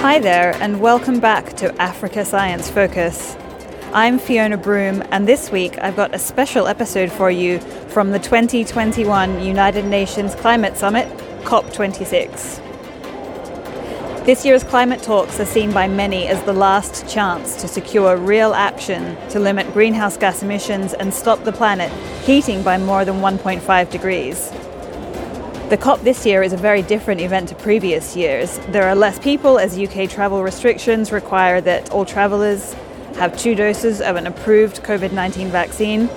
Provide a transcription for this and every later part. Hi there, and welcome back to Africa Science Focus. I'm Fiona Broom, and this week I've got a special episode for you from the 2021 United Nations Climate Summit, COP26. This year's climate talks are seen by many as the last chance to secure real action to limit greenhouse gas emissions and stop the planet heating by more than 1.5 degrees. The COP this year is a very different event to previous years. There are less people as UK travel restrictions require that all travellers have 2 doses of an approved COVID-19 vaccine.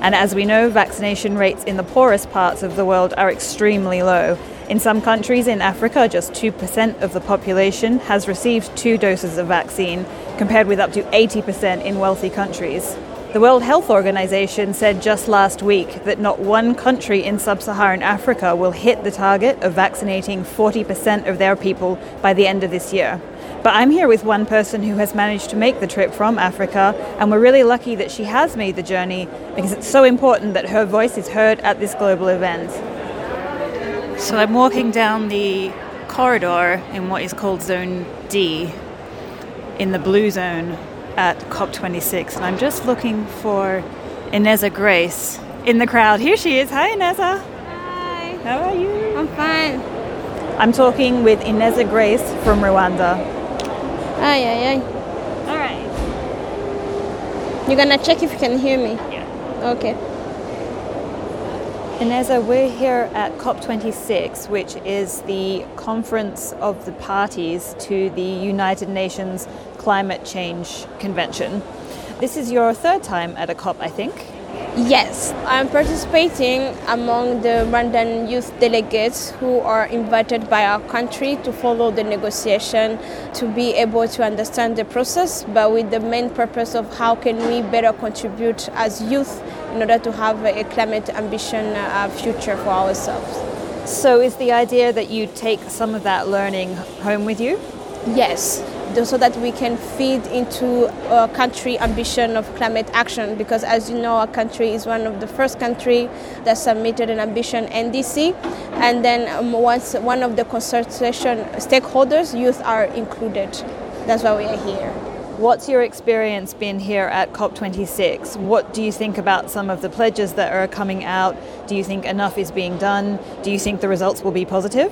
And as we know, vaccination rates in the poorest parts of the world are extremely low. In some countries in Africa, just 2% of the population has received 2 doses of vaccine, compared with up to 80% in wealthy countries. The World Health Organization said just last week that not one country in sub-Saharan Africa will hit the target of vaccinating 40% of their people by the end of this year. But I'm here with one person who has managed to make the trip from Africa, and we're really lucky that she has made the journey because it's so important that her voice is heard at this global event. So I'm walking down the corridor in what is called Zone D, in the blue zone, at COP26, and I'm just looking for Ineza Grace in the crowd. Here she is. Hi, Ineza. Hi. How are you? I'm fine. I'm talking with Ineza Grace from Rwanda. Aye, aye, aye. All right. You're going to check if you can hear me? Yeah. Okay. Ineza, we're here at COP26, which is the conference of the parties to the United Nations Climate Change Convention. This is your third time at a COP, I think? Yes, I'm participating among the Rwandan youth delegates who are invited by our country to follow the negotiation, to be able to understand the process, but with the main purpose of how can we better contribute as youth in order to have a climate ambition future for ourselves. So is the idea that you take some of that learning home with you? Yes, so that we can feed into our country ambition of climate action, because as you know, our country is one of the first country that submitted an ambition NDC, and then once one of the consultation stakeholders, youth are included. That's why we are here. What's your experience been here at COP26? What do you think about some of the pledges that are coming out? Do you think enough is being done? Do you think the results will be positive?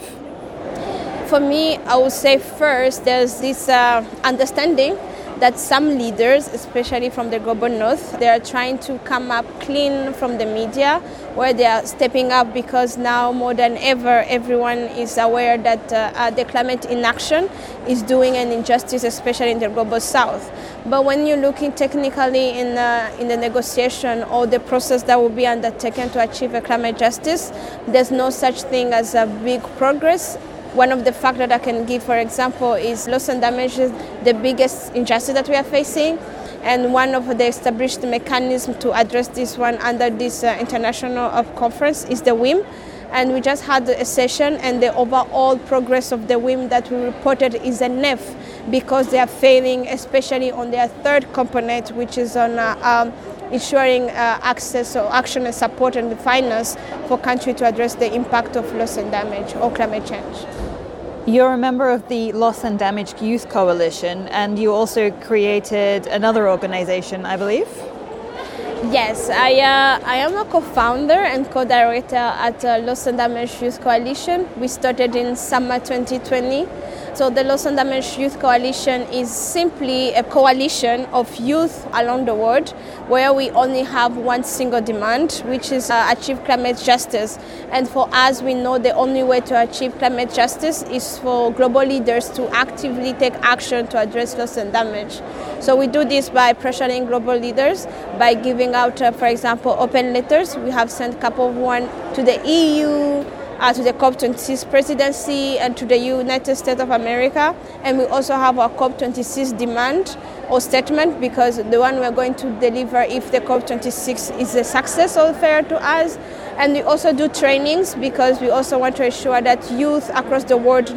For me, I would say first, there's this understanding that some leaders, especially from the global north, they are trying to come up clean from the media, where they are stepping up, because now more than ever, everyone is aware that the climate inaction is doing an injustice, especially in the global south. But when you're looking technically in the negotiation or the process that will be undertaken to achieve a climate justice, there's no such thing as a big progress. One of the facts that I can give, for example, is loss and damage is the biggest injustice that we are facing. And one of the established mechanisms to address this one under this international conference is the WIM. And we just had a session, and the overall progress of the WIM that we reported is a NEF, because they are failing, especially on their third component, which is on ensuring access or action and support and the finance for countries to address the impact of loss and damage or climate change. You're a member of the Loss and Damage Youth Coalition, and you also created another organization, I believe? Yes, I am a co-founder and co-director at Loss and Damage Youth Coalition. We started in summer 2020. So the Loss and Damage Youth Coalition is simply a coalition of youth around the world, where we only have one single demand, which is achieve climate justice. And for us, we know the only way to achieve climate justice is for global leaders to actively take action to address loss and damage. So we do this by pressuring global leaders, by giving out, for example, open letters. We have sent a couple of one to the EU, to the COP26 presidency, and to the United States of America. And we also have our COP26 demand or statement, because the one we're going to deliver if the COP26 is a success or fair to us. And we also do trainings, because we also want to ensure that youth across the world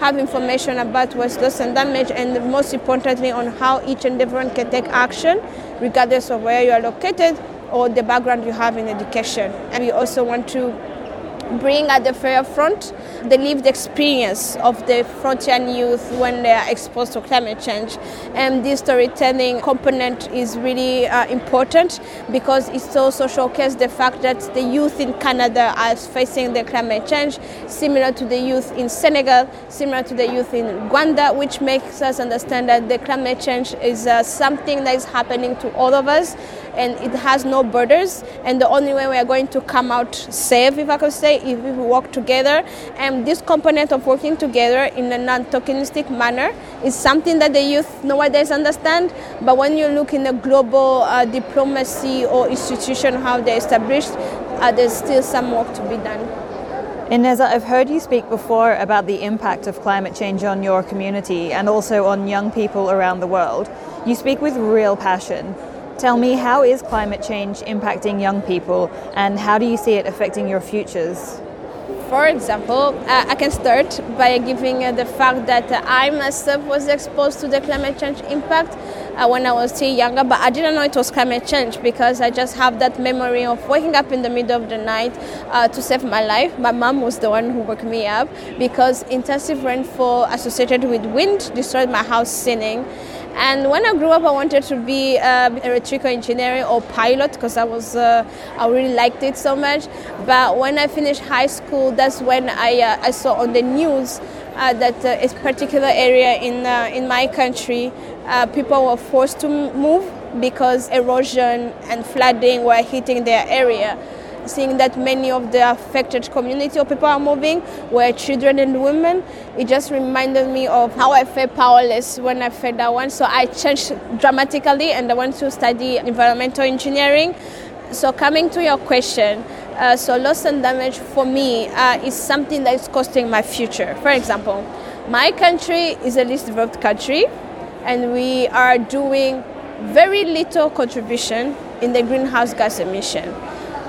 have information about what's loss and damage, and most importantly on how each and everyone can take action regardless of where you are located or the background you have in education. And we also want to bring at the fair front the lived experience of the frontier youth when they are exposed to climate change. And this storytelling component is really important because it also showcases the fact that the youth in Canada are facing the climate change, similar to the youth in Senegal, similar to the youth in Rwanda, which makes us understand that the climate change is something that is happening to all of us, and it has no borders, and the only way we are going to come out safe, if I could say, if we work together. And this component of working together in a non-tokenistic manner is something that the youth nowadays understand, but when you look in the global diplomacy or institution, how they're established, there's still some work to be done. Ineza, I've heard you speak before about the impact of climate change on your community and also on young people around the world. You speak with real passion. Tell me, how is climate change impacting young people, and how do you see it affecting your futures? For example, I can start by giving the fact that I myself was exposed to the climate change impact when I was still younger, but I didn't know it was climate change because I just have that memory of waking up in the middle of the night to save my life. My mom was the one who woke me up because intensive rainfall associated with wind destroyed my house ceiling. And when I grew up, I wanted to be electrical engineering or pilot because I really liked it so much. But when I finished high school, that's when I saw on the news that a particular area in my country, people were forced to move because erosion and flooding were hitting their area. Seeing that many of the affected community of people are moving were children and women, it just reminded me of how I felt powerless when I felt that one. So I changed dramatically and I went to study environmental engineering. So coming to your question, so loss and damage for me is something that is costing my future. For example, my country is a least developed country and we are doing very little contribution in the greenhouse gas emission.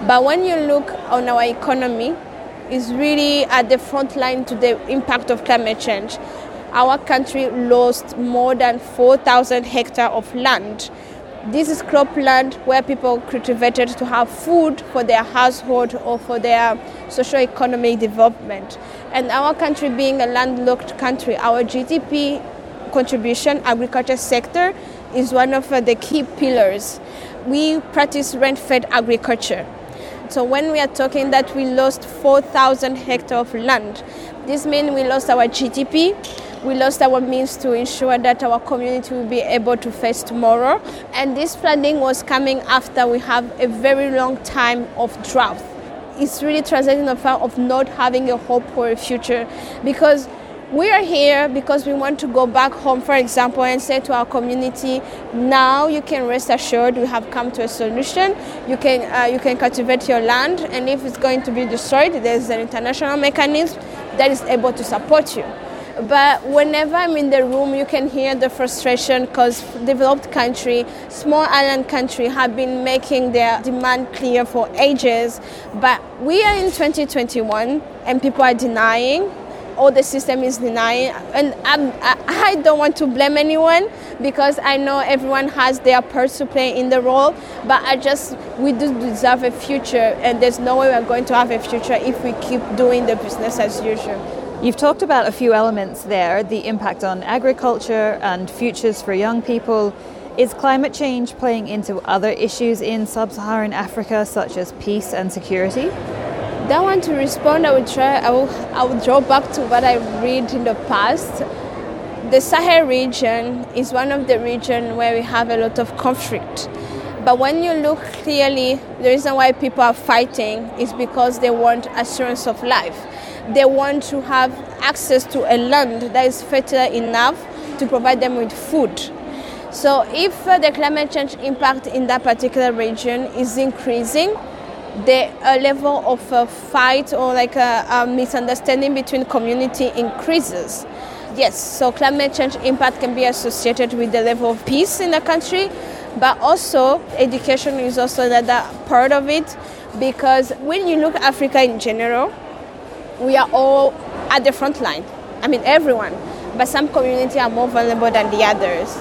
But when you look on our economy, it's really at the front line to the impact of climate change. Our country lost more than 4,000 hectares of land. This is cropland where people cultivated to have food for their household or for their socio-economic development. And our country being a landlocked country, our GDP contribution, agriculture sector, is one of the key pillars. We practice rent-fed agriculture. So when we are talking that we lost 4,000 hectares of land, this means we lost our GDP, we lost our means to ensure that our community will be able to face tomorrow. And this flooding was coming after we have a very long time of drought. It's really translating the fact of not having a hope for a future, because we are here because we want to go back home, for example, and say to our community, now you can rest assured we have come to a solution. You can cultivate your land, and if it's going to be destroyed, there's an international mechanism that is able to support you. But whenever I'm in the room, you can hear the frustration because developed country, small island country have been making their demand clear for ages. But we are in 2021 and people are denying. All the system is denying, and I don't want to blame anyone because I know everyone has their part to play in the role, but we do deserve a future, and there's no way we're going to have a future if we keep doing the business as usual. You've talked about a few elements there, the impact on agriculture and futures for young people. Is climate change playing into other issues in sub-Saharan Africa, such as peace and security? That one to respond, I will draw back to what I read in the past. The Sahel region is one of the regions where we have a lot of conflict. But when you look clearly, the reason why people are fighting is because they want assurance of life. They want to have access to a land that is fertile enough to provide them with food. So if the climate change impact in that particular region is increasing, the level of a fight or like a misunderstanding between community increases. Yes, so climate change impact can be associated with the level of peace in the country, but also education is also another part of it, because when you look at Africa in general, we are all at the front line. I mean, everyone, but some communities are more vulnerable than the others.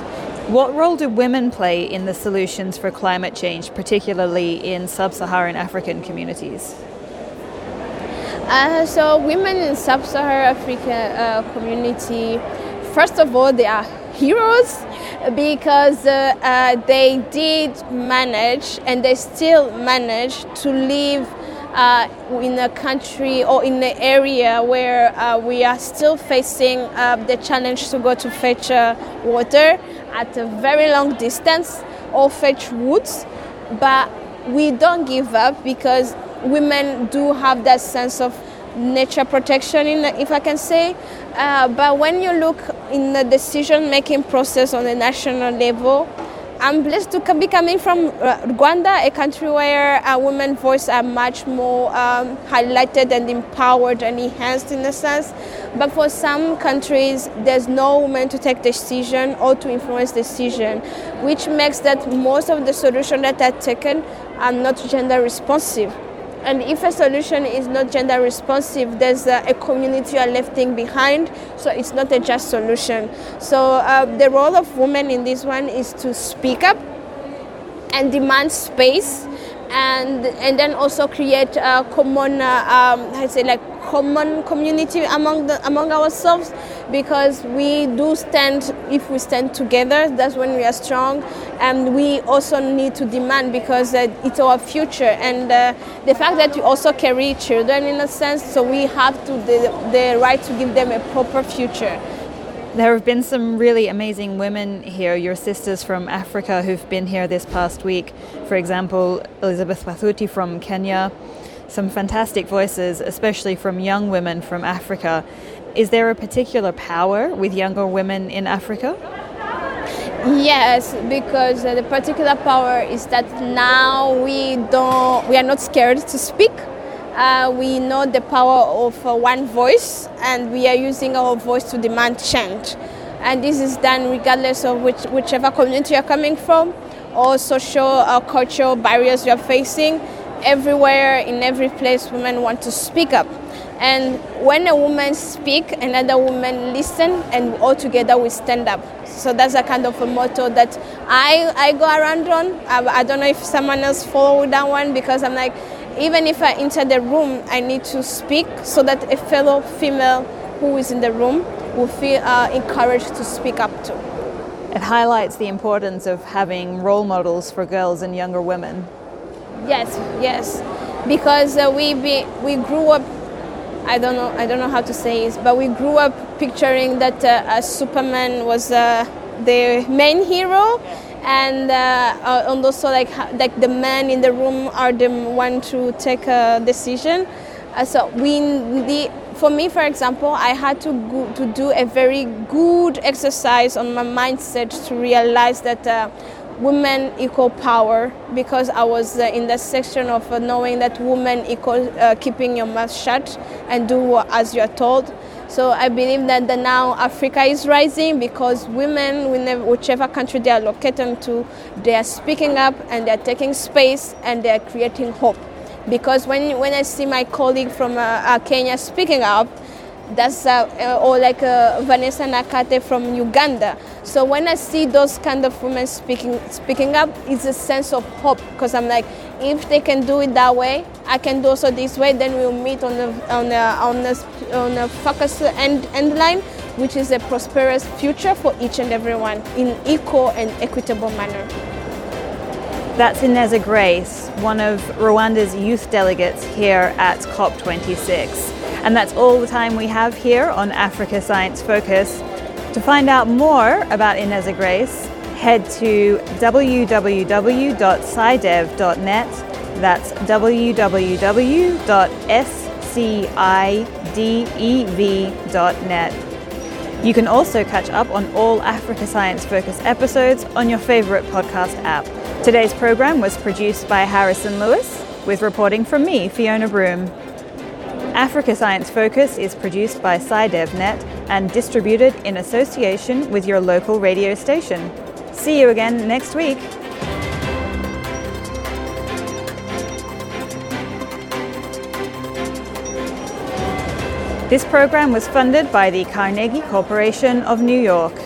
What role do women play in the solutions for climate change, particularly in sub-Saharan African communities? So women in Sub-Saharan African community, first of all, they are heroes because they did manage and they still manage to live in a country or in an area where we are still facing the challenge to go to fetch water at a very long distance or fetch woods. But we don't give up because women do have that sense of nature protection, if I can say. But when you look in the decision-making process on the national level, I'm blessed to be coming from Rwanda, a country where women's voices are much more highlighted and empowered and enhanced in a sense. But for some countries, there's no woman to take decision or to influence decision, which makes that most of the solutions that are taken are not gender responsive. And if a solution is not gender responsive, there's a community you are lefting behind, so it's not a just solution. So the role of women in this one is to speak up and demand space, and then also create a common, common community among ourselves, because we do stand. If we stand together, that's when we are strong, and we also need to demand because it's our future. And the fact that we also carry children in a sense, so we have to the right to give them a proper future. There have been some really amazing women here, your sisters from Africa who've been here this past week. For example, Elizabeth Wathuti from Kenya. Some fantastic voices, especially from young women from Africa. Is there a particular power with younger women in Africa? Yes, because the particular power is that now we are not scared to speak. We know the power of one voice, and we are using our voice to demand change. And this is done regardless of whichever community you're coming from, or social or cultural barriers you're facing. Everywhere, in every place, women want to speak up. And when a woman speaks, another woman listens, and all together we stand up. So that's a kind of a motto that I go around on. I don't know if someone else follows that one, because I'm like, even if I enter the room, I need to speak so that a fellow female who is in the room will feel encouraged to speak up too. It highlights the importance of having role models for girls and younger women. Yes, because we grew up. I don't know how to say it, but we grew up picturing that Superman was the main hero, and also like the men in the room are the one to take a decision. For me, for example, I had to do a very good exercise on my mindset to realize that. Women equal power, because I was in that section of knowing that women equal keeping your mouth shut and do as you're told. So I believe that now Africa is rising because women, whichever country they are located to, they are speaking up and they are taking space and they are creating hope. Because when I see my colleague from Kenya speaking up, that's or Vanessa Nakate from Uganda. So when I see those kind of women speaking up, it's a sense of hope, because I'm like, if they can do it that way, I can do also this way. Then we'll meet on a focus end line, which is a prosperous future for each and everyone in equal and equitable manner. That's Ineza Grace, one of Rwanda's youth delegates here at COP26. And that's all the time we have here on Africa Science Focus. To find out more about Ineza Grace, head to www.scidev.net. That's www.scidev.net. You can also catch up on all Africa Science Focus episodes on your favorite podcast app. Today's program was produced by Harrison Lewis, with reporting from me, Fiona Broom. Africa Science Focus is produced by SciDevNet and distributed in association with your local radio station. See you again next week. This program was funded by the Carnegie Corporation of New York.